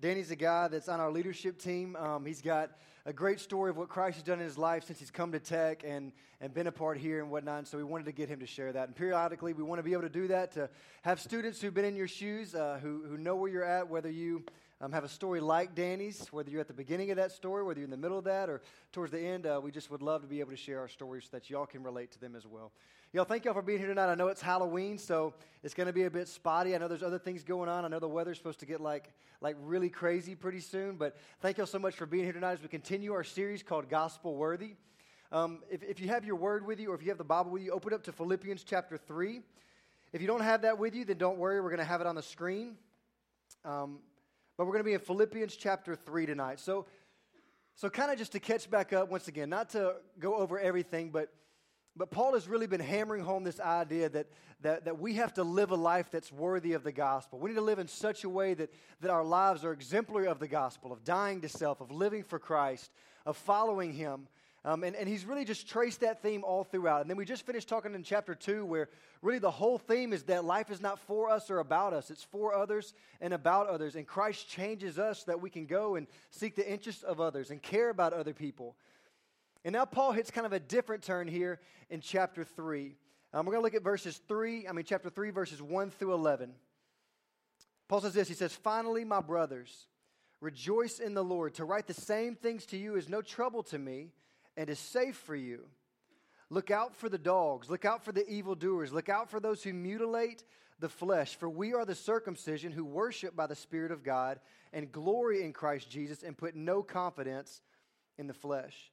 Danny's a guy that's on our leadership team. He's got a great story of what Christ has done in his life since he's come to Tech and been a part here and whatnot. And so we wanted to get him to share that. And periodically, we want to be able to do that, to have students who've been in your shoes, who know where you're at, whether you have a story like Danny's, whether you're at the beginning of that story, whether you're in the middle of that, or towards the end. We just would love to be able to share our stories so that y'all can relate to them as well. Y'all, thank y'all for being here tonight. I know it's Halloween, so it's going to be a bit spotty. I know there's other things going on. I know the weather's supposed to get like really crazy pretty soon, but thank y'all so much for being here tonight as we continue our series called Gospel Worthy. If you have your word with you, or if you have the Bible with you, open up to Philippians chapter 3. If you don't have that with you, then don't worry. We're going to have it on the screen. But we're going to be in Philippians chapter 3 tonight. So kind of just to catch back up once again, not to go over everything, but Paul has really been hammering home this idea that we have to live a life that's worthy of the gospel. We need to live in such a way that our lives are exemplary of the gospel, of dying to self, of living for Christ, of following him. And he's really just traced that theme all throughout. And then we just finished talking in chapter 2, where really the whole theme is that life is not for us or about us. It's for others and about others. And Christ changes us so that we can go and seek the interests of others and care about other people. And now Paul hits kind of a different turn here in chapter 3. We're going to look at chapter 3, verses 1 through 11. Paul says this. He says, "Finally, my brothers, rejoice in the Lord. To write the same things to you is no trouble to me, and is safe for you. Look out for the dogs. Look out for the evildoers. Look out for those who mutilate the flesh. For we are the circumcision who worship by the Spirit of God and glory in Christ Jesus and put no confidence in the flesh.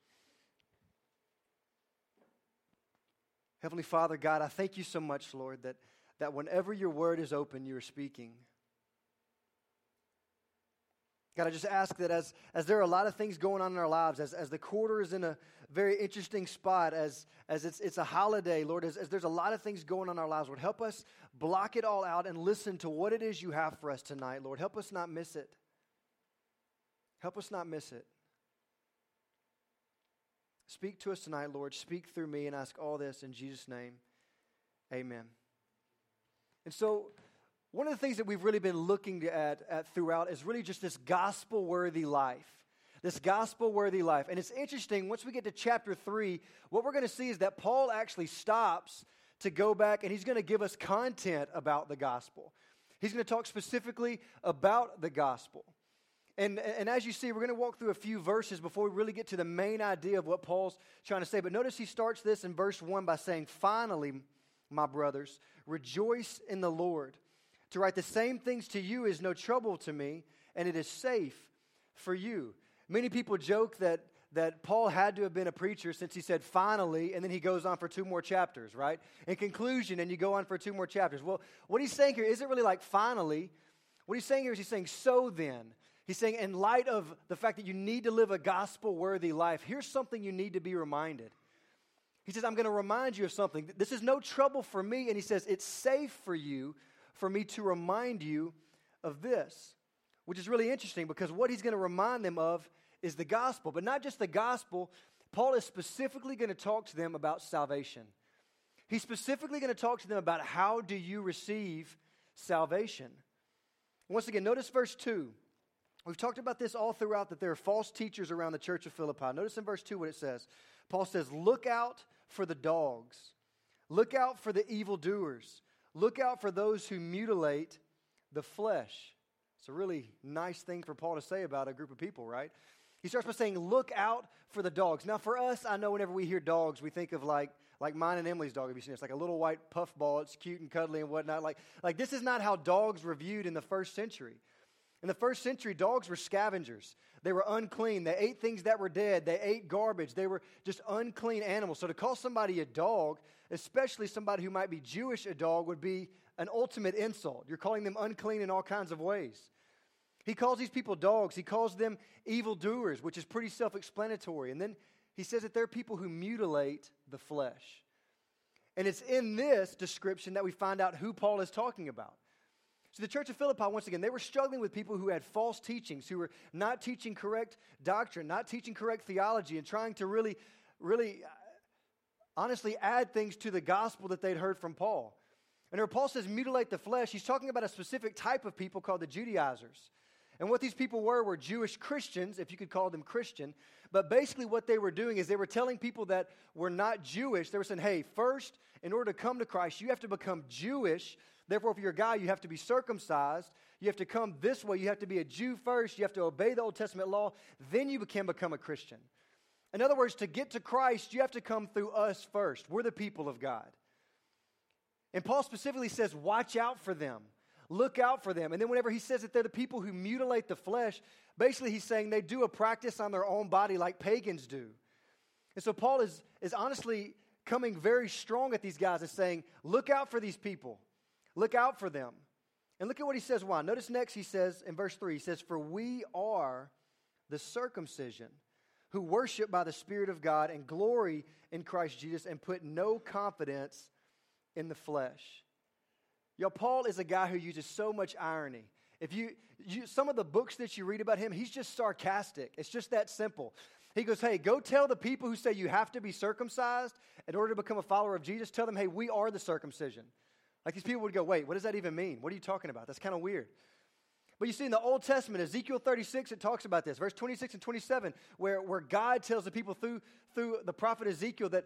Heavenly Father, God, I thank you so much, Lord, that whenever your word is open, you're speaking. God, I just ask that as there are a lot of things going on in our lives, as the quarter is in a very interesting spot, as it's a holiday, Lord, as there's a lot of things going on in our lives, Lord, help us block it all out and listen to what it is you have for us tonight, Lord. Help us not miss it. Help us not miss it. Speak to us tonight, Lord. Speak through me, and ask all this in Jesus' name. Amen. And so one of the things that we've really been looking at throughout is really just this gospel-worthy life. This gospel-worthy life. And it's interesting, once we get to chapter 3, what we're going to see is that Paul actually stops to go back, and he's going to give us content about the gospel. He's going to talk specifically about the gospel. And as you see, we're going to walk through a few verses before we really get to the main idea of what Paul's trying to say. But notice he starts this in verse 1 by saying, "Finally, my brothers, rejoice in the Lord. To write the same things to you is no trouble to me, and it is safe for you." Many people joke that Paul had to have been a preacher since he said "finally," and then he goes on for two more chapters, right? In conclusion, and you go on for two more chapters. Well, what he's saying here isn't really like "finally." What he's saying here is he's saying, "So then." He's saying, in light of the fact that you need to live a gospel-worthy life, here's something you need to be reminded. He says, I'm going to remind you of something. This is no trouble for me. And he says, it's safe for you, for me to remind you of this, which is really interesting because what he's going to remind them of is the gospel. But not just the gospel. Paul is specifically going to talk to them about salvation. He's specifically going to talk to them about how do you receive salvation. Once again, notice verse 2. We've talked about this all throughout, that there are false teachers around the church of Philippi. Notice in verse 2 what it says. Paul says, "Look out for the dogs. Look out for the evildoers. Look out for those who mutilate the flesh." It's a really nice thing for Paul to say about a group of people, right? He starts by saying, look out for the dogs. Now, for us, I know whenever we hear dogs, we think of like mine and Emily's dog. Have you seen it? It's like a little white puffball. It's cute and cuddly and whatnot. Like this is not how dogs were viewed in the first century. In the first century, dogs were scavengers. They were unclean. They ate things that were dead. They ate garbage. They were just unclean animals. So to call somebody a dog, especially somebody who might be Jewish a dog, would be an ultimate insult. You're calling them unclean in all kinds of ways. He calls these people dogs. He calls them evildoers, which is pretty self-explanatory. And then he says that they're people who mutilate the flesh. And it's in this description that we find out who Paul is talking about. So the church of Philippi, once again, they were struggling with people who had false teachings, who were not teaching correct doctrine, not teaching correct theology, and trying to really honestly add things to the gospel that they'd heard from Paul. And where Paul says mutilate the flesh, he's talking about a specific type of people called the Judaizers. And what these people were Jewish Christians, if you could call them Christian. But basically what they were doing is they were telling people that were not Jewish, they were saying, hey, first, in order to come to Christ, you have to become Jewish. Therefore, if you're a guy, you have to be circumcised. You have to come this way. You have to be a Jew first. You have to obey the Old Testament law. Then you can become a Christian. In other words, to get to Christ, you have to come through us first. We're the people of God. And Paul specifically says, watch out for them. Look out for them. And then whenever he says that they're the people who mutilate the flesh, basically he's saying they do a practice on their own body like pagans do. And so Paul is honestly coming very strong at these guys and saying, look out for these people. Look out for them. And look at what he says why. Notice next he says in verse 3, he says, for we are the circumcision who worship by the Spirit of God and glory in Christ Jesus and put no confidence in the flesh. Y'all, Paul is a guy who uses so much irony. If you some of the books that you read about him, he's just sarcastic. It's just that simple. He goes, hey, go tell the people who say you have to be circumcised in order to become a follower of Jesus, tell them, hey, we are the circumcision. Like these people would go, wait, what does that even mean? What are you talking about? That's kind of weird. But you see in the Old Testament, Ezekiel 36, it talks about this. Verse 26 and 27, where God tells the people through the prophet Ezekiel that,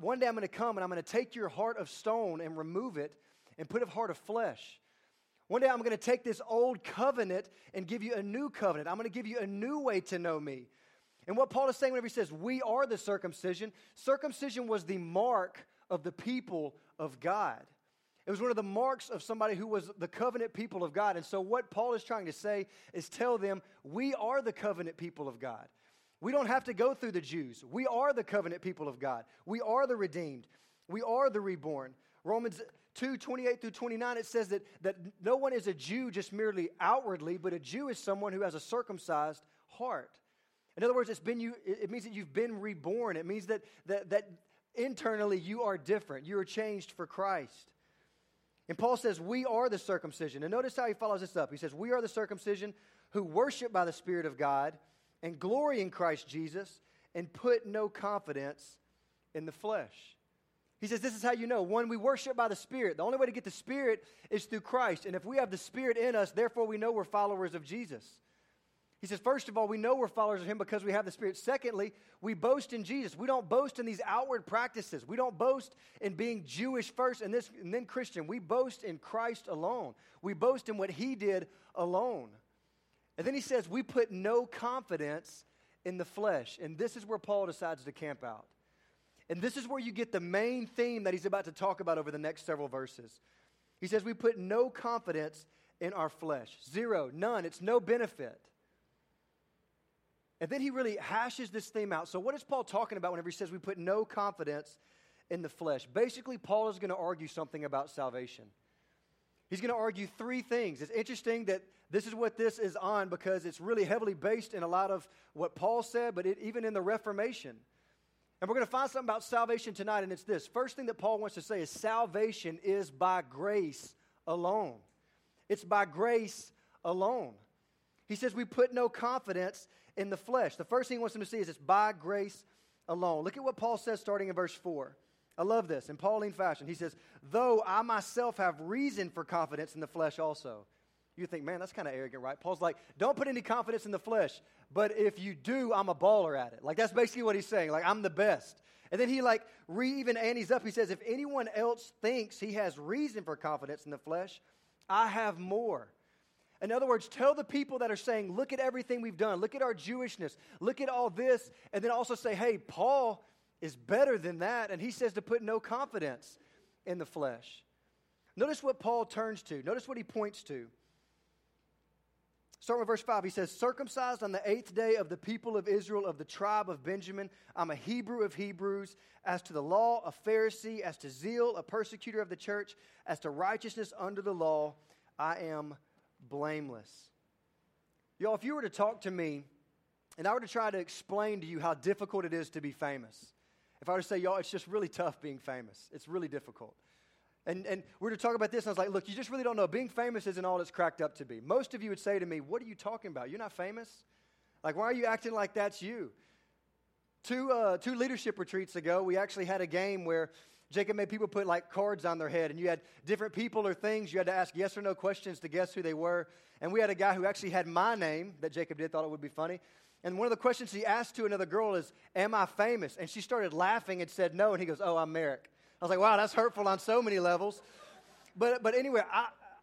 one day I'm going to come and I'm going to take your heart of stone and remove it, and put a heart of flesh. One day I'm going to take this old covenant and give you a new covenant. I'm going to give you a new way to know me. And what Paul is saying whenever he says, we are the circumcision. Circumcision was the mark of the people of God. It was one of the marks of somebody who was the covenant people of God. And so what Paul is trying to say is tell them, we are the covenant people of God. We don't have to go through the Jews. We are the covenant people of God. We are the redeemed. We are the reborn. Romans 2:28 through 29, it says that no one is a Jew just merely outwardly, but a Jew is someone who has a circumcised heart. In other words, it means that you've been reborn. It means that internally you are different. You are changed for Christ. And Paul says, we are the circumcision. And notice how he follows this up. He says, we are the circumcision who worship by the Spirit of God and glory in Christ Jesus and put no confidence in the flesh. He says, this is how you know. One, we worship by the Spirit. The only way to get the Spirit is through Christ. And if we have the Spirit in us, therefore we know we're followers of Jesus. He says, first of all, we know we're followers of Him because we have the Spirit. Secondly, we boast in Jesus. We don't boast in these outward practices. We don't boast in being Jewish first and then Christian. We boast in Christ alone. We boast in what He did alone. And then he says, we put no confidence in the flesh. And this is where Paul decides to camp out. And this is where you get the main theme that he's about to talk about over the next several verses. He says, we put no confidence in our flesh. Zero, none, it's no benefit. And then he really hashes this theme out. So what is Paul talking about whenever he says we put no confidence in the flesh? Basically, Paul is going to argue something about salvation. He's going to argue three things. It's interesting that this is what this is on because it's really heavily based in a lot of what Paul said, but even in the Reformation. And we're going to find something about salvation tonight, and it's this. First thing that Paul wants to say is salvation is by grace alone. It's by grace alone. He says we put no confidence in the flesh. The first thing he wants them to see is it's by grace alone. Look at what Paul says starting in verse 4. I love this. In Pauline fashion, he says, though I myself have reason for confidence in the flesh also. You think, man, that's kind of arrogant, right? Paul's like, don't put any confidence in the flesh, but if you do, I'm a baller at it. Like, that's basically what he's saying. Like, I'm the best. And then he, even antes up. He says, if anyone else thinks he has reason for confidence in the flesh, I have more. In other words, tell the people that are saying, look at everything we've done. Look at our Jewishness. Look at all this. And then also say, hey, Paul is better than that. And he says to put no confidence in the flesh. Notice what Paul turns to. Notice what he points to. Starting with verse 5, he says, circumcised on the 8th day of the people of Israel, of the tribe of Benjamin. I'm a Hebrew of Hebrews. As to the law, a Pharisee. As to zeal, a persecutor of the church. As to righteousness under the law, I am blameless. Y'all, if you were to talk to me, and I were to try to explain to you how difficult it is to be famous. If I were to say, y'all, it's just really tough being famous. It's really difficult. And we're to talk about this, and I was like, look, you just really don't know. Being famous isn't all it's cracked up to be. Most of you would say to me, what are you talking about? You're not famous? Like, why are you acting like that's you? Two leadership retreats ago, we actually had a game where Jacob made people put, like, cards on their head, and you had different people or things. You had to ask yes or no questions to guess who they were. And we had a guy who actually had my name that Jacob did, thought it would be funny. And one of the questions he asked to another girl is, am I famous? And she started laughing and said no, and he goes, oh, I'm Merrick. I was like, wow, that's hurtful on so many levels. But anyway,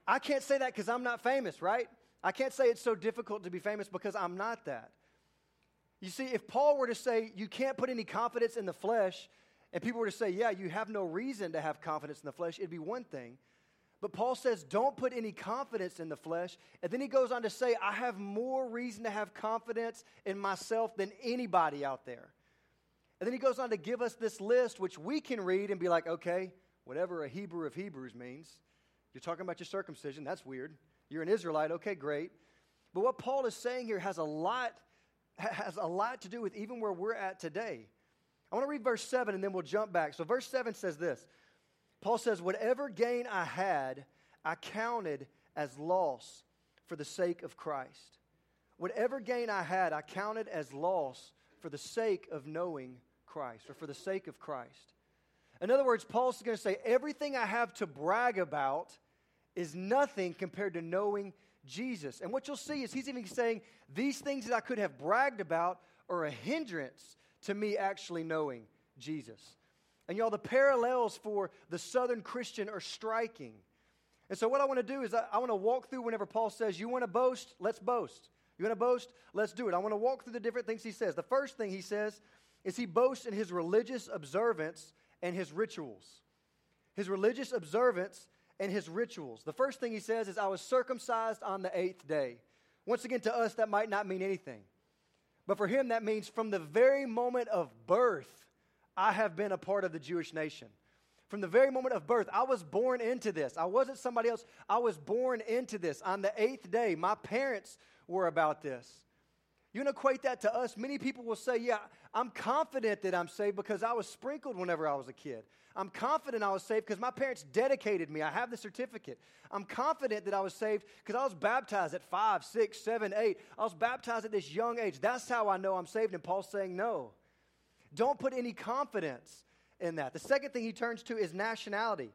I can't say that because I'm not famous, right? I can't say it's so difficult to be famous because I'm not that. You see, if Paul were to say you can't put any confidence in the flesh, and people were to say, yeah, you have no reason to have confidence in the flesh, it'd be one thing. But Paul says don't put any confidence in the flesh. And then he goes on to say, I have more reason to have confidence in myself than anybody out there. And then he goes on to give us this list, which we can read and be like, okay, whatever a Hebrew of Hebrews means. You're talking about your circumcision. That's weird. You're an Israelite. Okay, great. But what Paul is saying here has a lot to do with even where we're at today. I want to read verse 7, and then we'll jump back. So verse 7 says this. Paul says, whatever gain I had, I counted as loss for the sake of Christ. Whatever gain I had, I counted as loss for the sake of knowing Christ, or for the sake of Christ. In other words, Paul's going to say, everything I have to brag about is nothing compared to knowing Jesus. And what you'll see is he's even saying, these things that I could have bragged about are a hindrance to me actually knowing Jesus. And y'all, the parallels for the Southern Christian are striking. And so what I want to do is I want to walk through whenever Paul says, you want to boast? Let's boast. You want to boast? Let's do it. I want to walk through the different things he says. The first thing he says is he boasts in his religious observance and his rituals. His religious observance and his rituals. The first thing he says is, I was circumcised on the 8th day. Once again, to us, that might not mean anything. But for him, that means from the very moment of birth, I have been a part of the Jewish nation. From the very moment of birth, I was born into this. I wasn't somebody else. I was born into this. On the 8th day, my parents were about this. You can equate that to us. Many people will say, yeah, I'm confident that I'm saved because I was sprinkled whenever I was a kid. I'm confident I was saved because my parents dedicated me. I have the certificate. I'm confident that I was saved because I was baptized at 5, 6, 7, 8. I was baptized at this young age. That's how I know I'm saved. And Paul's saying, no, don't put any confidence in that. The second thing he turns to is nationality.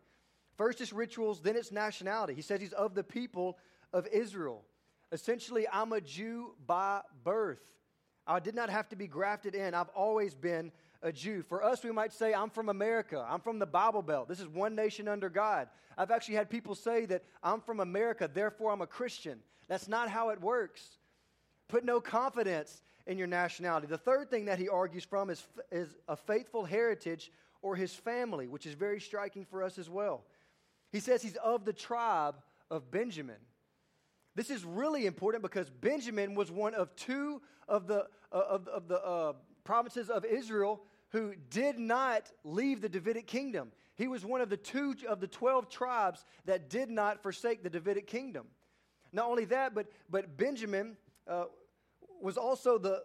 First it's rituals, then it's nationality. He says he's of the people of Israel. Essentially, I'm a Jew by birth. I did not have to be grafted in. I've always been a Jew. For us, we might say, I'm from America. I'm from the Bible Belt. This is one nation under God. I've actually had people say that I'm from America, therefore I'm a Christian. That's not how it works. Put no confidence in your nationality. The third thing that he argues from is a faithful heritage or his family, which is very striking for us as well. He says he's of the tribe of Benjamin. This is really important because Benjamin was one of two of the provinces of Israel who did not leave the Davidic kingdom. He was one of the two of the 12 tribes that did not forsake the Davidic kingdom. Not only that, but Benjamin was also the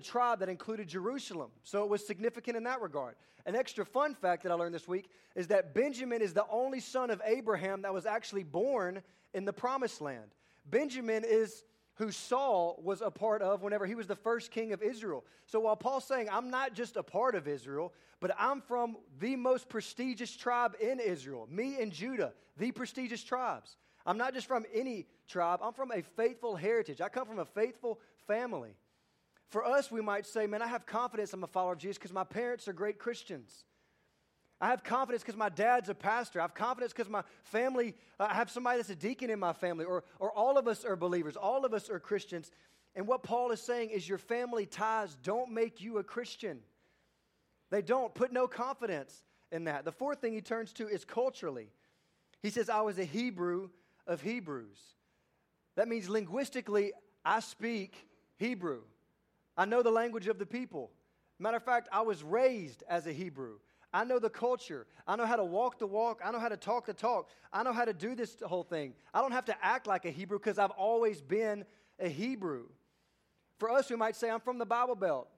tribe that included Jerusalem. So it was significant in that regard. An extra fun fact that I learned this week is that Benjamin is the only son of Abraham that was actually born in the promised land. Benjamin is who Saul was a part of whenever he was the first king of Israel. So while Paul's saying, I'm not just a part of Israel, but I'm from the most prestigious tribe in Israel, me and Judah, the prestigious tribes. I'm not just from any tribe. I'm from a faithful heritage. I come from a faithful family. For us, we might say, man, I have confidence I'm a follower of Jesus because my parents are great Christians. I have confidence because my dad's a pastor. I have confidence because my family, I have somebody that's a deacon in my family, or all of us are believers. All of us are Christians. And what Paul is saying is your family ties don't make you a Christian. They don't. Put no confidence in that. The fourth thing he turns to is culturally. He says, I was a Hebrew of Hebrews. That means linguistically, I speak Hebrew. I know the language of the people. Matter of fact, I was raised as a Hebrew. I know the culture. I know how to walk the walk. I know how to talk the talk. I know how to do this whole thing. I don't have to act like a Hebrew because I've always been a Hebrew. For us, we might say, I'm from the Bible Belt.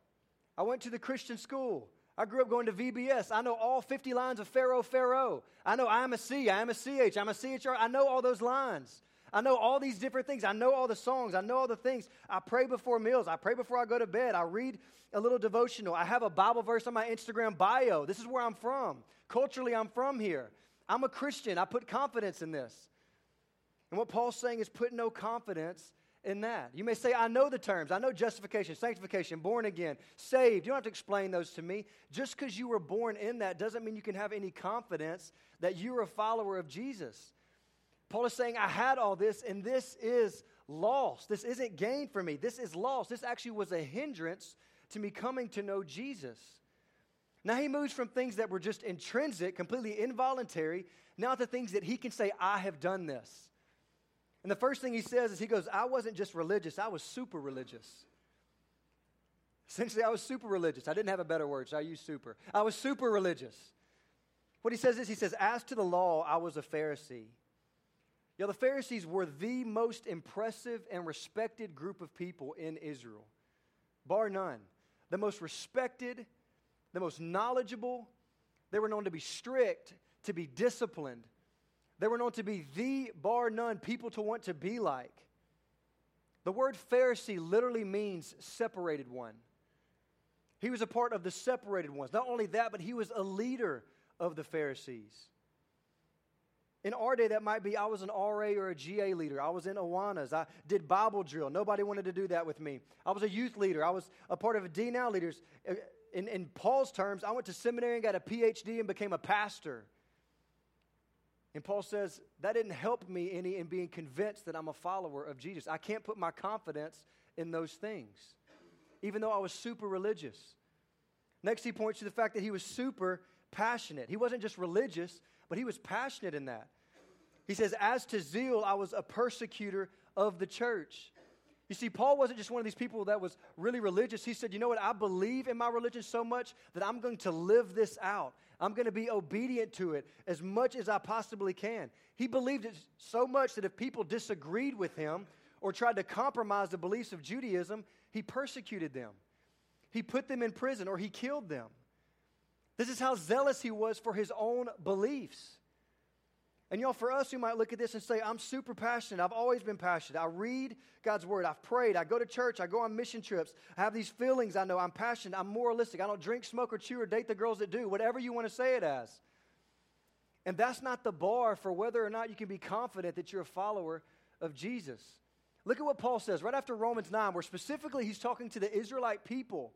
I went to the Christian school. I grew up going to VBS. I know all 50 lines of Pharaoh, Pharaoh. I know I am a C, I am a CH, I'm a CHR. I know all those lines. I know all these different things. I know all the songs. I know all the things. I pray before meals. I pray before I go to bed. I read a little devotional. I have a Bible verse on my Instagram bio. This is where I'm from. Culturally, I'm from here. I'm a Christian. I put confidence in this. And what Paul's saying is put no confidence in that. You may say, I know the terms. I know justification, sanctification, born again, saved. You don't have to explain those to me. Just because you were born in that doesn't mean you can have any confidence that you're a follower of Jesus. Paul is saying, I had all this, and this is lost. This isn't gain for me. This is lost. This actually was a hindrance to me coming to know Jesus. Now he moves from things that were just intrinsic, completely involuntary, now to things that he can say, I have done this. And the first thing he says is, he goes, I wasn't just religious. I was super religious. Essentially, I was super religious. I didn't have a better word, so I used super. I was super religious. What he says is, he says, as to the law, I was a Pharisee. You know, the Pharisees were the most impressive and respected group of people in Israel, bar none. The most respected, the most knowledgeable. They were known to be strict, to be disciplined. They were known to be the, bar none, people to want to be like. The word Pharisee literally means separated one. He was a part of the separated ones. Not only that, but he was a leader of the Pharisees. In our day, that might be I was an RA or a GA leader. I was in Awanas. I did Bible drill. Nobody wanted to do that with me. I was a youth leader. I was a part of a D-Now leaders. In Paul's terms, I went to seminary and got a PhD and became a pastor. And Paul says, that didn't help me any in being convinced that I'm a follower of Jesus. I can't put my confidence in those things, even though I was super religious. Next, he points to the fact that he was super passionate. He wasn't just religious, but he was passionate in that. He says, as to zeal, I was a persecutor of the church. You see, Paul wasn't just one of these people that was really religious. He said, you know what? I believe in my religion so much that I'm going to live this out. I'm going to be obedient to it as much as I possibly can. He believed it so much that if people disagreed with him or tried to compromise the beliefs of Judaism, he persecuted them. He put them in prison or he killed them. This is how zealous he was for his own beliefs. And y'all, for us, we might look at this and say, I'm super passionate. I've always been passionate. I read God's word. I've prayed. I go to church. I go on mission trips. I have these feelings. I know I'm passionate. I'm moralistic. I don't drink, smoke, or chew, or date the girls that do, whatever you want to say it as. And that's not the bar for whether or not you can be confident that you're a follower of Jesus. Look at what Paul says right after Romans 9, where specifically he's talking to the Israelite people.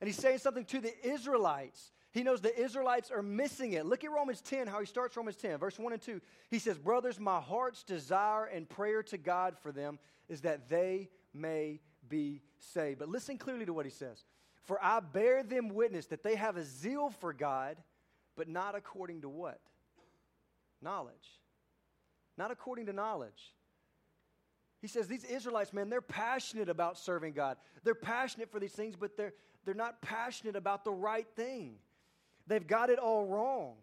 And he's saying something to the Israelites. He knows the Israelites are missing it. Look at Romans 10, how he starts Romans 10, verse 1 and 2. He says, brothers, my heart's desire and prayer to God for them is that they may be saved. But listen clearly to what he says. For I bear them witness that they have a zeal for God, but not according to what? Knowledge. Not according to knowledge. He says, these Israelites, man, they're passionate about serving God. They're passionate for these things, but they're not passionate about the right thing. They've got it all wrong.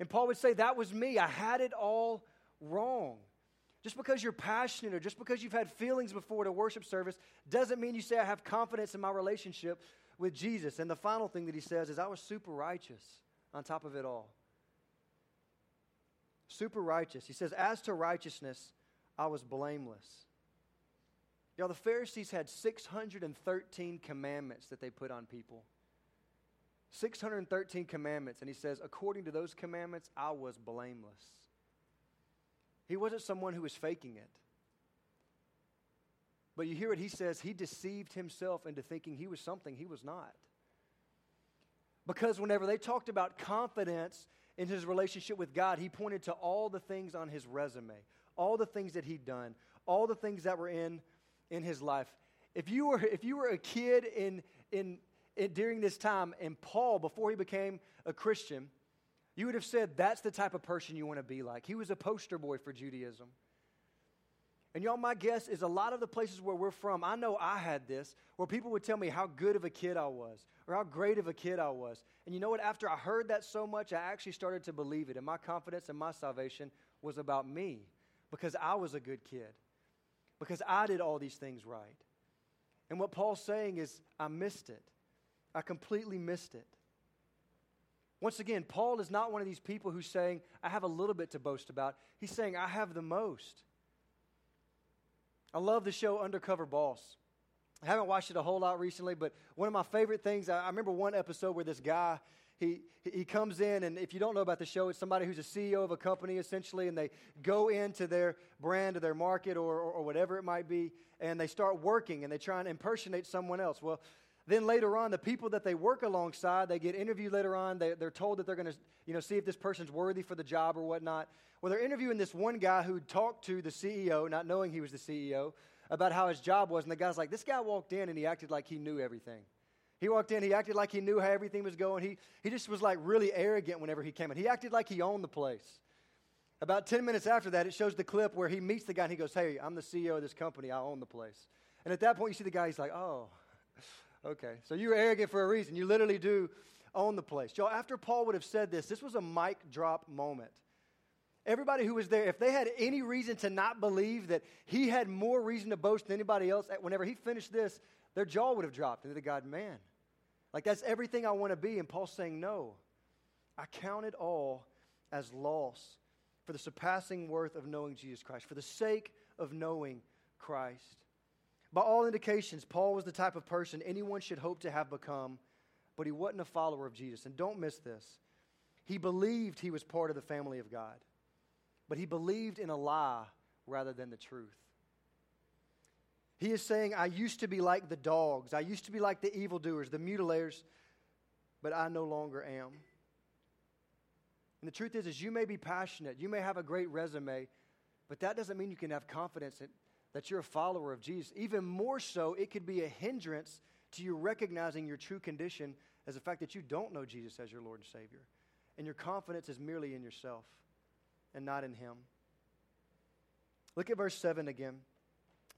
And Paul would say, that was me. I had it all wrong. Just because you're passionate or just because you've had feelings before at a worship service doesn't mean you say, I have confidence in my relationship with Jesus. And the final thing that he says is, I was super righteous on top of it all. Super righteous. He says, as to righteousness, I was blameless. You know, the Pharisees had 613 commandments that they put on people. 613 commandments. And he says, according to those commandments, I was blameless. He wasn't someone who was faking it. But you hear what he says, he deceived himself into thinking he was something he was not. Because whenever they talked about confidence in his relationship with God, he pointed to all the things on his resume, all the things that he'd done, all the things that were in his life. If you were a kid during this time, and Paul, before he became a Christian, you would have said, that's the type of person you want to be like. He was a poster boy for Judaism. And y'all, my guess is a lot of the places where we're from, I know I had this, where people would tell me how good of a kid I was, or how great of a kid I was. And you know what? After I heard that so much, I actually started to believe it. And my confidence in my salvation was about me, because I was a good kid, because I did all these things right. And what Paul's saying is, I missed it. I completely missed it. Once again, Paul is not one of these people who's saying, I have a little bit to boast about. He's saying, I have the most. I love the show Undercover Boss. I haven't watched it a whole lot recently, but one of my favorite things, I remember one episode where this guy, he comes in, and if you don't know about the show, it's somebody who's a CEO of a company, essentially, and they go into their brand or their market or whatever it might be, and they start working, and they try and impersonate someone else. Well, then later on, the people that they work alongside, they get interviewed later on. They're told that they're going to, see if this person's worthy for the job or whatnot. Well, they're interviewing this one guy who talked to the CEO, not knowing he was the CEO, about how his job was. And the guy's like, this guy walked in and he acted like he knew everything. He walked in, he acted like he knew how everything was going. He just was like really arrogant whenever he came in. He acted like he owned the place. About 10 minutes after that, it shows the clip where he meets the guy and he goes, hey, I'm the CEO of this company. I own the place. And at that point, you see the guy, he's like, oh, okay, so you were arrogant for a reason. You literally do own the place. Y'all, after Paul would have said this was a mic drop moment. Everybody who was there, if they had any reason to not believe that he had more reason to boast than anybody else, whenever he finished this, their jaw would have dropped. And they'd have gone, man, like that's everything I want to be. And Paul's saying, no, I count it all as loss for the surpassing worth of knowing Jesus Christ, for the sake of knowing Christ. By all indications, Paul was the type of person anyone should hope to have become, but he wasn't a follower of Jesus. And don't miss this. He believed he was part of the family of God, but he believed in a lie rather than the truth. He is saying, I used to be like the dogs. I used to be like the evildoers, the mutilators, but I no longer am. And the truth is you may be passionate. You may have a great resume, but that doesn't mean you can have confidence in that you're a follower of Jesus. Even more so, it could be a hindrance to you recognizing your true condition as the fact that you don't know Jesus as your Lord and Savior, and your confidence is merely in yourself and not in Him. Look at verse 7 again.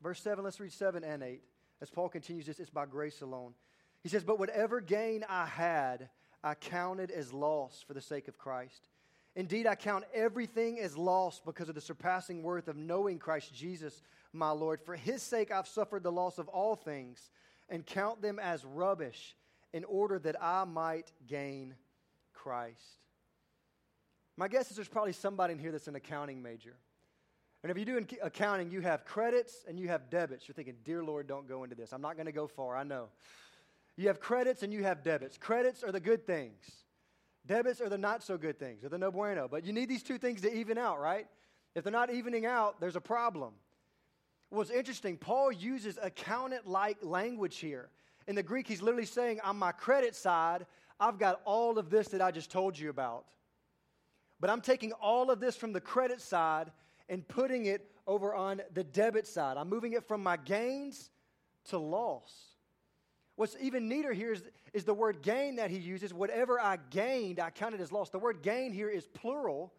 Verse 7, let's read 7 and 8. As Paul continues this, it's by grace alone. He says, but whatever gain I had, I counted as loss for the sake of Christ. Indeed, I count everything as loss because of the surpassing worth of knowing Christ Jesus, my Lord. For His sake, I've suffered the loss of all things and count them as rubbish in order that I might gain Christ. My guess is there's probably somebody in here that's an accounting major. And if you do accounting, you have credits and you have debits. You're thinking, dear Lord, don't go into this. I'm not going to go far, I know. You have credits and you have debits. Credits are the good things. Debits are the not so good things, or the no bueno. But you need these two things to even out, right? If they're not evening out, there's a problem. Well, it's interesting. Paul uses accountant-like language here. In the Greek, he's literally saying, on my credit side, I've got all of this that I just told you about. But I'm taking all of this from the credit side and putting it over on the debit side. I'm moving it from my gains to loss. What's even neater here is the word gain that he uses. Whatever I gained, I counted as loss. The word gain here is plural.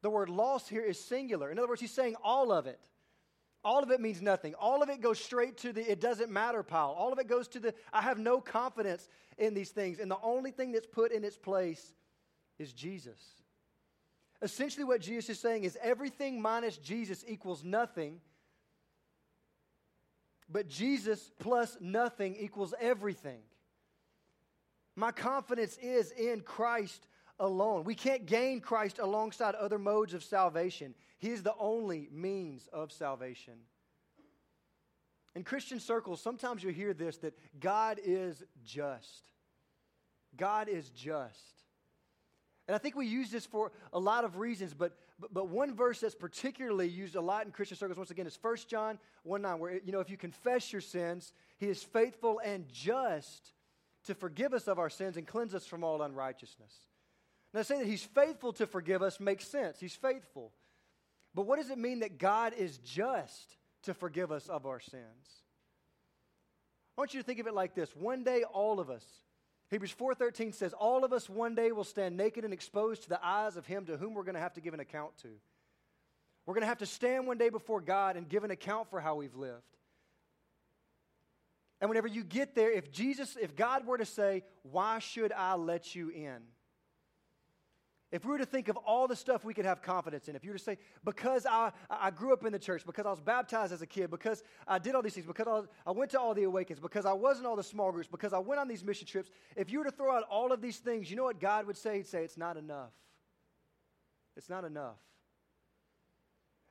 The word loss here is singular. In other words, he's saying all of it. All of it means nothing. All of it goes straight to the it doesn't matter pile. All of it goes to the I have no confidence in these things. And the only thing that's put in its place is Jesus. Essentially what Jesus is saying is everything minus Jesus equals nothing. But Jesus plus nothing equals everything. My confidence is in Christ alone. We can't gain Christ alongside other modes of salvation. He is the only means of salvation. In Christian circles, sometimes you hear this, that God is just. God is just. And I think we use this for a lot of reasons, but one verse that's particularly used a lot in Christian circles, once again, is 1 John 1:9, where, if you confess your sins, He is faithful and just to forgive us of our sins and cleanse us from all unrighteousness. Now, saying that he's faithful to forgive us makes sense. He's faithful. But what does it mean that God is just to forgive us of our sins? I want you to think of it like this. One day, all of us, Hebrews 4:13 says, all of us one day will stand naked and exposed to the eyes of him to whom we're going to have to give an account to. We're going to have to stand one day before God and give an account for how we've lived. And whenever you get there, if God were to say, why should I let you in? If we were to think of all the stuff we could have confidence in, if you were to say, because I grew up in the church, because I was baptized as a kid, because I did all these things, because I went to all the awakens, because I was in all the small groups, because I went on these mission trips, if you were to throw out all of these things, you know what God would say? He'd say, it's not enough. It's not enough.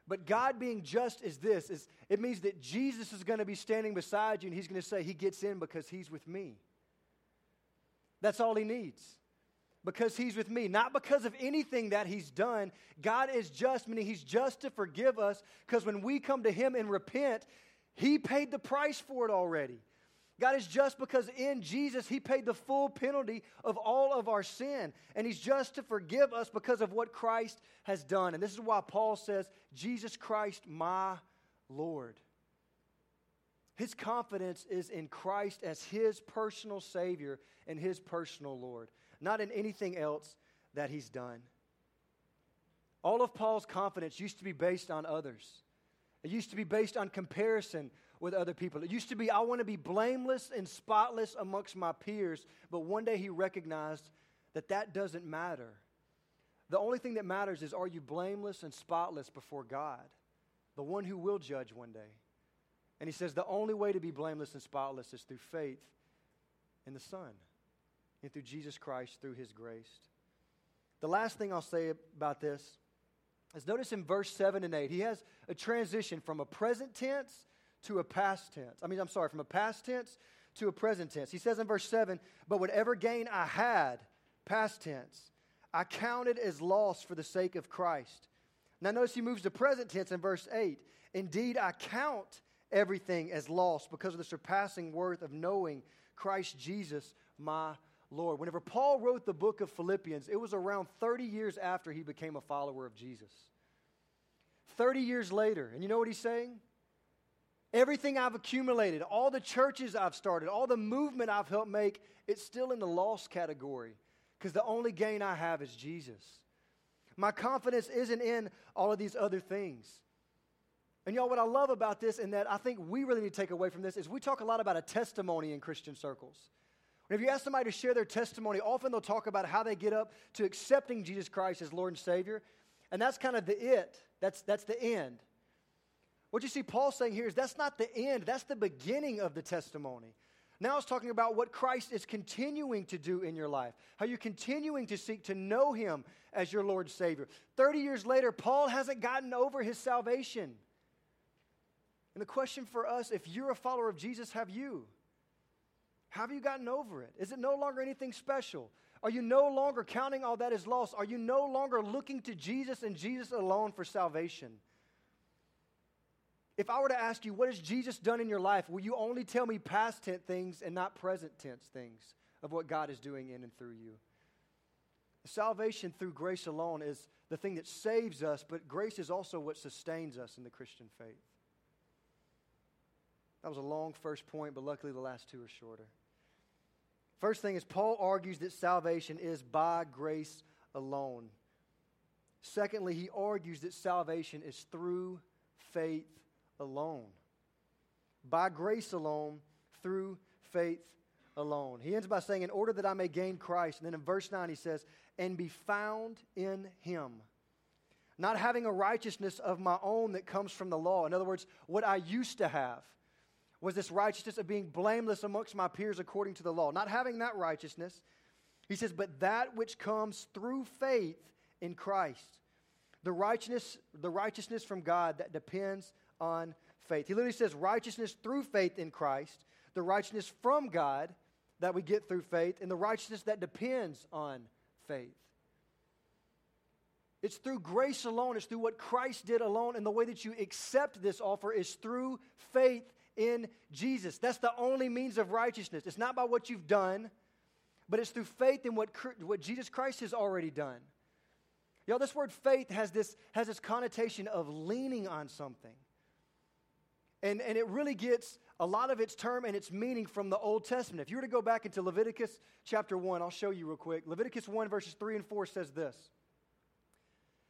But God being just is this. It means that Jesus is going to be standing beside you, and he's going to say, he gets in because he's with me. That's all he needs. Because he's with me, not because of anything that he's done. God is just, meaning he's just to forgive us, because when we come to him and repent, he paid the price for it already. God is just because in Jesus, he paid the full penalty of all of our sin. And he's just to forgive us because of what Christ has done. And this is why Paul says, Jesus Christ, my Lord. His confidence is in Christ as his personal Savior and his personal Lord, not in anything else that he's done. All of Paul's confidence used to be based on others. It used to be based on comparison with other people. It used to be, I want to be blameless and spotless amongst my peers. But one day he recognized that doesn't matter. The only thing that matters is, are you blameless and spotless before God, the one who will judge one day? And he says the only way to be blameless and spotless is through faith in the Son, and through Jesus Christ, through his grace. The last thing I'll say about this is, notice in verse 7 and 8, he has a transition from a present tense to a past tense. From a past tense to a present tense. He says in verse 7, but whatever gain I had, past tense, I counted as loss for the sake of Christ. Now notice he moves to present tense in verse 8. Indeed, I count everything as loss because of the surpassing worth of knowing Christ Jesus, my Lord. Whenever Paul wrote the book of Philippians, it was around 30 years after he became a follower of Jesus. 30 years later, and you know what he's saying? Everything I've accumulated, all the churches I've started, all the movement I've helped make, it's still in the loss category because the only gain I have is Jesus. My confidence isn't in all of these other things. And y'all, what I love about this, and that I think we really need to take away from this, is we talk a lot about a testimony in Christian circles. If you ask somebody to share their testimony, often they'll talk about how they get up to accepting Jesus Christ as Lord and Savior. And that's kind of the it. That's the end. What you see Paul saying here is that's not the end. That's the beginning of the testimony. Now it's talking about what Christ is continuing to do in your life, how you're continuing to seek to know him as your Lord and Savior. 30 years later, Paul hasn't gotten over his salvation. And the question for us, if you're a follower of Jesus, have you? Have you gotten over it? Is it no longer anything special? Are you no longer counting all that as loss? Are you no longer looking to Jesus and Jesus alone for salvation? If I were to ask you, what has Jesus done in your life? Will you only tell me past tense things and not present tense things of what God is doing in and through you? Salvation through grace alone is the thing that saves us, but grace is also what sustains us in the Christian faith. That was a long first point, but luckily the last two are shorter. First thing is, Paul argues that salvation is by grace alone. Secondly, he argues that salvation is through faith alone. By grace alone, through faith alone. He ends by saying, in order that I may gain Christ. And then in verse 9 he says, and be found in him, not having a righteousness of my own that comes from the law. In other words, what I used to have was this righteousness of being blameless amongst my peers according to the law. Not having that righteousness, he says, but that which comes through faith in Christ. The righteousness from God that depends on faith. He literally says righteousness through faith in Christ, the righteousness from God that we get through faith, and the righteousness that depends on faith. It's through grace alone. It's through what Christ did alone. And the way that you accept this offer is through faith in Jesus. That's the only means of righteousness. It's not by what you've done. but it's through faith in what Jesus Christ has already done. Y'all, this word faith has this connotation of leaning on something. And it really gets a lot of its term and its meaning from the Old Testament. If you were to go back into Leviticus chapter 1, I'll show you real quick. Leviticus 1 verses 3 and 4 says this.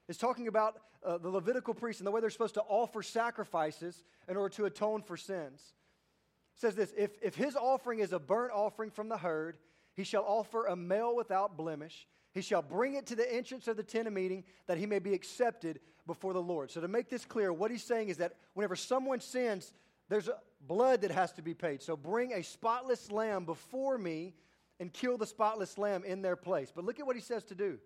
It's talking about the Levitical priests and the way they're supposed to offer sacrifices in order to atone for sins. It says this, if his offering is a burnt offering from the herd, he shall offer a male without blemish. He shall bring it to the entrance of the tent of meeting that he may be accepted before the Lord. So to make this clear, what he's saying is that whenever someone sins, there's blood that has to be paid. So bring a spotless lamb before me and kill the spotless lamb in their place. But look at what he says to do.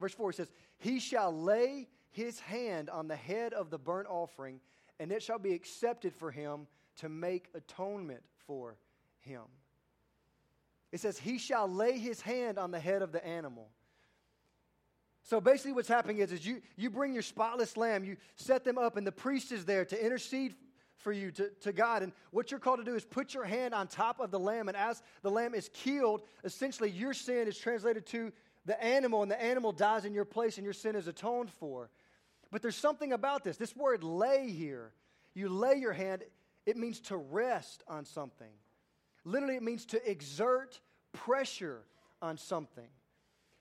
Verse 4, he says, he shall lay his hand on the head of the burnt offering, and it shall be accepted for him to make atonement for him. It says, he shall lay his hand on the head of the animal. So basically what's happening is you bring your spotless lamb, you set them up, and the priest is there to intercede for you to God. And what you're called to do is put your hand on top of the lamb, and as the lamb is killed, essentially your sin is translated to the animal, and the animal dies in your place, and your sin is atoned for. But there's something about this. This word lay here, you lay your hand, it means to rest on something. Literally, it means to exert pressure on something.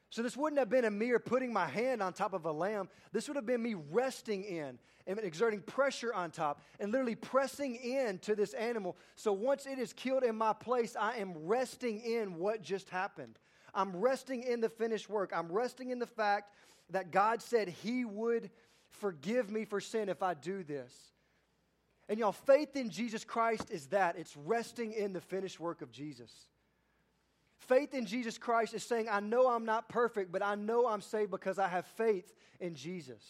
So this wouldn't have been a mere putting my hand on top of a lamb. This would have been me resting in and exerting pressure on top and literally pressing in to this animal. So once it is killed in my place, I am resting in what just happened. I'm resting in the finished work. I'm resting in the fact that God said he would forgive me for sin if I do this. And y'all, faith in Jesus Christ is that. It's resting in the finished work of Jesus. Faith in Jesus Christ is saying, I know I'm not perfect, but I know I'm saved because I have faith in Jesus.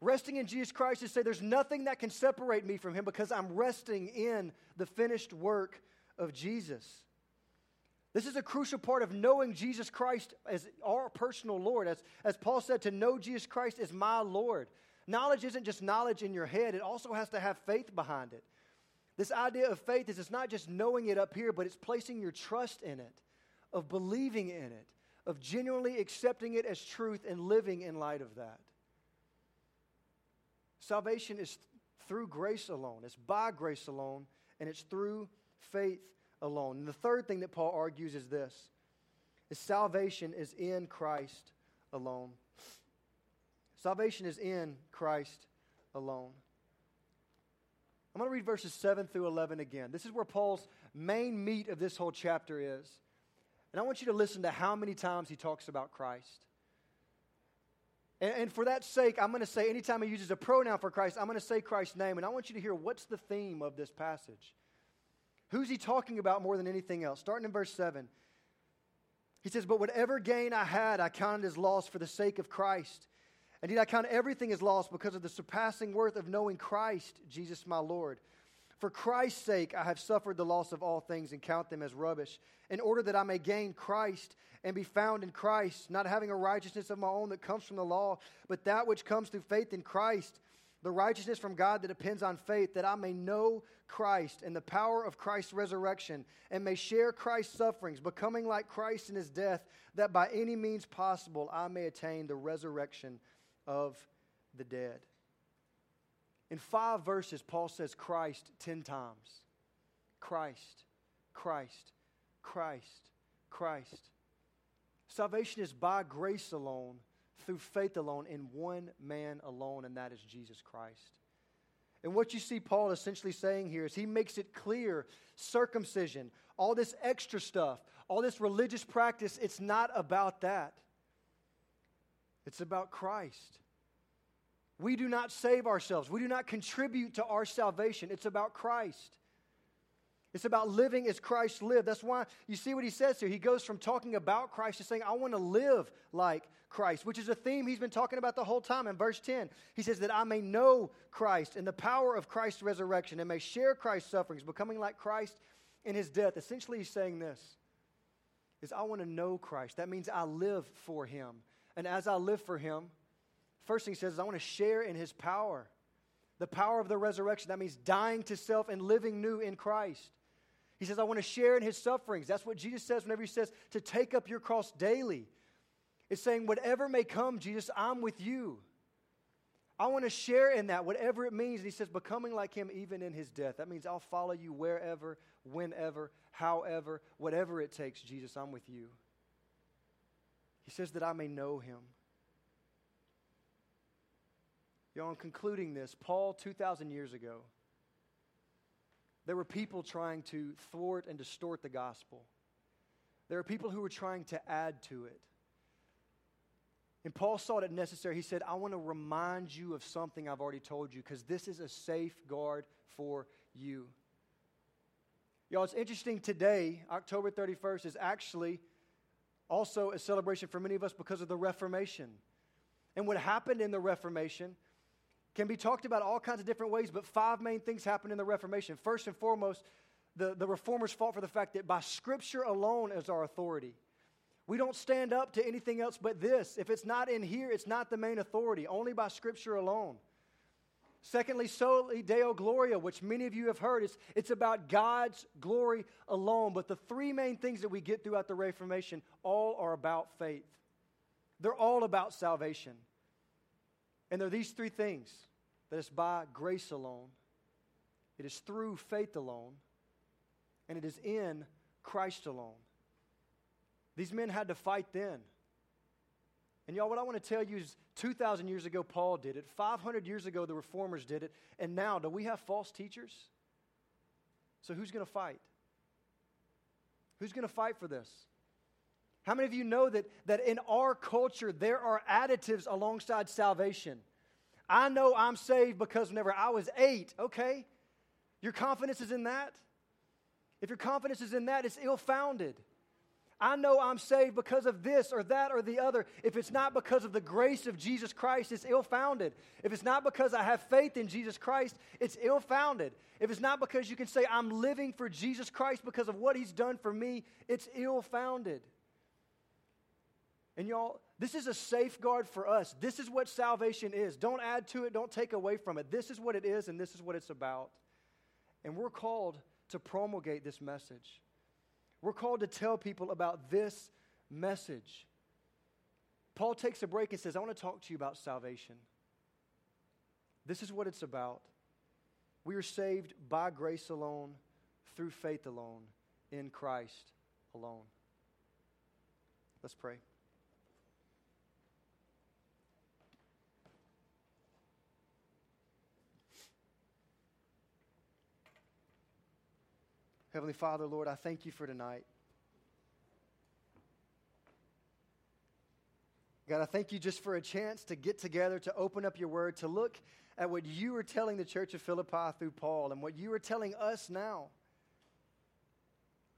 Resting in Jesus Christ is saying there's nothing that can separate me from him because I'm resting in the finished work of Jesus. This is a crucial part of knowing Jesus Christ as our personal Lord. As Paul said, to know Jesus Christ as my Lord. Knowledge isn't just knowledge in your head. It also has to have faith behind it. This idea of faith is it's not just knowing it up here, but it's placing your trust in it, of believing in it, of genuinely accepting it as truth and living in light of that. Salvation is through grace alone. It's by grace alone, and it's through faith alone. And the third thing that Paul argues is this, is salvation is in Christ alone. Salvation is in Christ alone. I'm going to read verses 7 through 11 again. This is where Paul's main meat of this whole chapter is. And I want you to listen to how many times he talks about Christ. And for that sake, I'm going to say anytime he uses a pronoun for Christ, I'm going to say Christ's name. And I want you to hear what's the theme of this passage. Who's he talking about more than anything else? Starting in verse 7. He says, but whatever gain I had, I counted as loss for the sake of Christ. Indeed, I count everything as loss because of the surpassing worth of knowing Christ, Jesus my Lord. For Christ's sake, I have suffered the loss of all things and count them as rubbish, in order that I may gain Christ and be found in Christ, not having a righteousness of my own that comes from the law, but that which comes through faith in Christ, the righteousness from God that depends on faith, that I may know Christ and the power of Christ's resurrection, and may share Christ's sufferings, becoming like Christ in his death, that by any means possible I may attain the resurrection of the dead. In 5 verses, Paul says Christ 10 times. Christ, Christ, Christ, Christ. Salvation is by grace alone, through faith alone, in one man alone, and that is Jesus Christ. And what you see Paul essentially saying here is he makes it clear, circumcision, all this extra stuff, all this religious practice, it's not about that. It's about Christ. We do not save ourselves. We do not contribute to our salvation. It's about Christ. It's about living as Christ lived. That's why you see what he says here. He goes from talking about Christ to saying, I want to live like Christ, which is a theme he's been talking about the whole time. In verse 10, he says that I may know Christ and the power of Christ's resurrection and may share Christ's sufferings, becoming like Christ in his death. Essentially, he's saying this, is I want to know Christ. That means I live for him. And as I live for him, first thing he says is I want to share in his power, the power of the resurrection. That means dying to self and living new in Christ. He says, I want to share in his sufferings. That's what Jesus says whenever he says to take up your cross daily. It's saying, whatever may come, Jesus, I'm with you. I want to share in that, whatever it means. And he says, becoming like him even in his death. That means I'll follow you wherever, whenever, however, whatever it takes, Jesus, I'm with you. He says that I may know him. You know, in concluding this, Paul, 2,000 years ago, there were people trying to thwart and distort the gospel. There are people who were trying to add to it. And Paul saw it necessary. He said, I want to remind you of something I've already told you, because this is a safeguard for you. Y'all, it's interesting today, October 31st, is actually also a celebration for many of us because of the Reformation. And what happened in the Reformation can be talked about all kinds of different ways, but five main things happened in the Reformation. First and foremost, the Reformers fought for the fact that by Scripture alone is our authority. We don't stand up to anything else but this. If it's not in here, it's not the main authority, only by Scripture alone. Secondly, soli Deo gloria, which many of you have heard. It's about God's glory alone. But the three main things that we get throughout the Reformation all are about faith. They're all about salvation. And there are these three things: that it's by grace alone, it is through faith alone, and it is in Christ alone. These men had to fight then. And y'all, what I want to tell you is 2,000 years ago, Paul did it. 500 years ago, the Reformers did it. And now, do we have false teachers? So who's going to fight? Who's going to fight for this? How many of you know that in our culture, there are additives alongside salvation? I know I'm saved because whenever I was 8, okay, your confidence is in that? If your confidence is in that, it's ill-founded. I know I'm saved because of this or that or the other. If it's not because of the grace of Jesus Christ, it's ill-founded. If it's not because I have faith in Jesus Christ, it's ill-founded. If it's not because you can say I'm living for Jesus Christ because of what he's done for me, it's ill-founded. And y'all, this is a safeguard for us. This is what salvation is. Don't add to it. Don't take away from it. This is what it is, and this is what it's about. And we're called to promulgate this message. We're called to tell people about this message. Paul takes a break and says, I want to talk to you about salvation. This is what it's about. We are saved by grace alone, through faith alone, in Christ alone. Let's pray. Heavenly Father, Lord, I thank you for tonight. God, I thank you just for a chance to get together, to open up your word, to look at what you are telling the church of Philippi through Paul and what you are telling us now.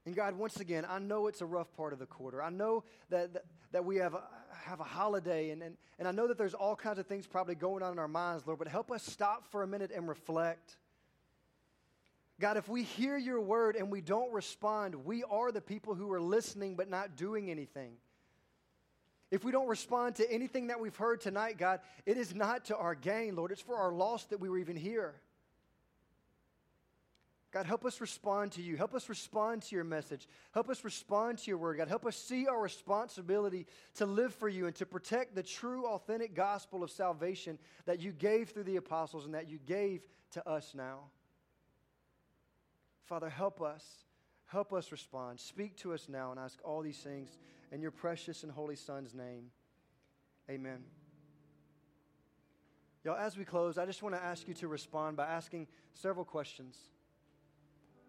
And God, once again, I know it's a rough part of the quarter. I know that we have a holiday, and I know that there's all kinds of things probably going on in our minds, Lord, but help us stop for a minute and reflect. God, if we hear your word and we don't respond, we are the people who are listening but not doing anything. If we don't respond to anything that we've heard tonight, God, it is not to our gain, Lord. It's for our loss that we were even here. God, help us respond to you. Help us respond to your message. Help us respond to your word. God, help us see our responsibility to live for you and to protect the true, authentic gospel of salvation that you gave through the apostles and that you gave to us now. Father, help us respond. Speak to us now and ask all these things in your precious and holy Son's name. Amen. Y'all, as we close, I just want to ask you to respond by asking several questions.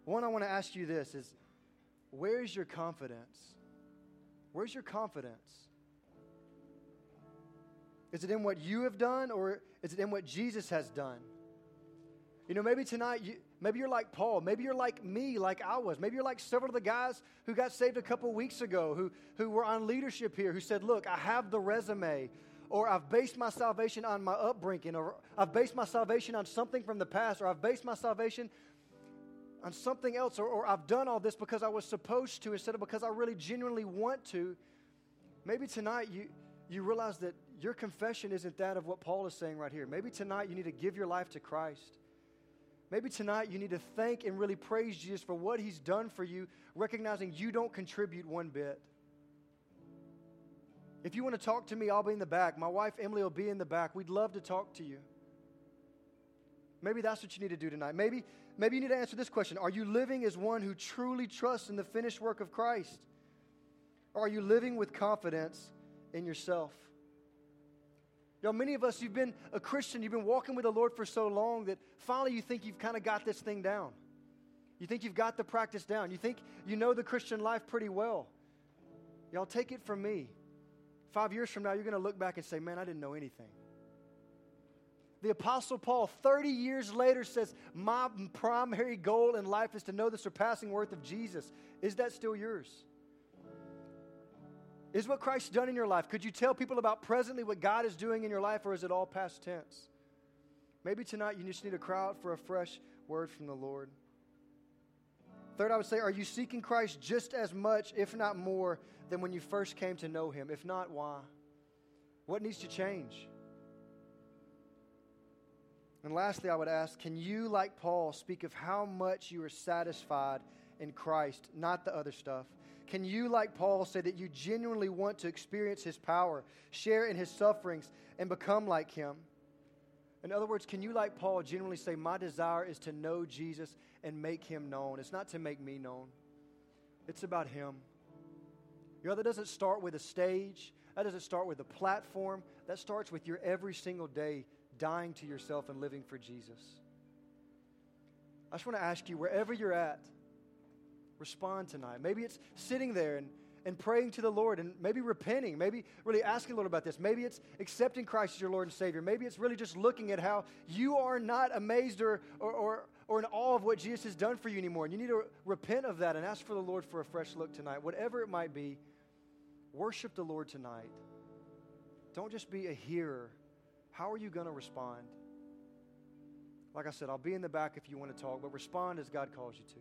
One, I want to ask you this is, where's your confidence? Where's your confidence? Is it in what you have done, or is it in what Jesus has done? You know, maybe tonight, maybe you're like Paul. Maybe you're like me, like I was. Maybe you're like several of the guys who got saved a couple weeks ago, who were on leadership here, who said, look, I have the resume, or I've based my salvation on my upbringing, or I've based my salvation on something from the past, or I've based my salvation on something else, or I've done all this because I was supposed to instead of because I really genuinely want to. Maybe tonight you realize that your confession isn't that of what Paul is saying right here. Maybe tonight you need to give your life to Christ. Maybe tonight you need to thank and really praise Jesus for what he's done for you, recognizing you don't contribute one bit. If you want to talk to me, I'll be in the back. My wife, Emily, will be in the back. We'd love to talk to you. Maybe that's what you need to do tonight. Maybe you need to answer this question. Are you living as one who truly trusts in the finished work of Christ? Or are you living with confidence in yourself? You know, many of us, you've been a Christian, you've been walking with the Lord for so long that finally you think you've kind of got this thing down. You think you've got the practice down. You think you know the Christian life pretty well. Y'all, take it from me. 5 years from now, you're going to look back and say, man, I didn't know anything. The Apostle Paul, 30 years later, says, my primary goal in life is to know the surpassing worth of Jesus. Is that still yours? Is what Christ's done in your life? Could you tell people about presently what God is doing in your life, or is it all past tense? Maybe tonight you just need to cry out for a fresh word from the Lord. Third, I would say, are you seeking Christ just as much, if not more, than when you first came to know him? If not, why? What needs to change? And lastly, I would ask, can you, like Paul, speak of how much you are satisfied in Christ, not the other stuff? Can you, like Paul, say that you genuinely want to experience his power, share in his sufferings, and become like him? In other words, can you, like Paul, genuinely say, my desire is to know Jesus and make him known? It's not to make me known. It's about him. You know, that doesn't start with a stage. That doesn't start with a platform. That starts with your every single day dying to yourself and living for Jesus. I just want to ask you, wherever you're at, respond tonight. Maybe it's sitting there and praying to the Lord and maybe repenting, maybe really asking the Lord about this. Maybe it's accepting Christ as your Lord and Savior. Maybe it's really just looking at how you are not amazed or in awe of what Jesus has done for you anymore. And you need to repent of that and ask for the Lord for a fresh look tonight. Whatever it might be, worship the Lord tonight. Don't just be a hearer. How are you going to respond? Like I said, I'll be in the back if you want to talk, but respond as God calls you to.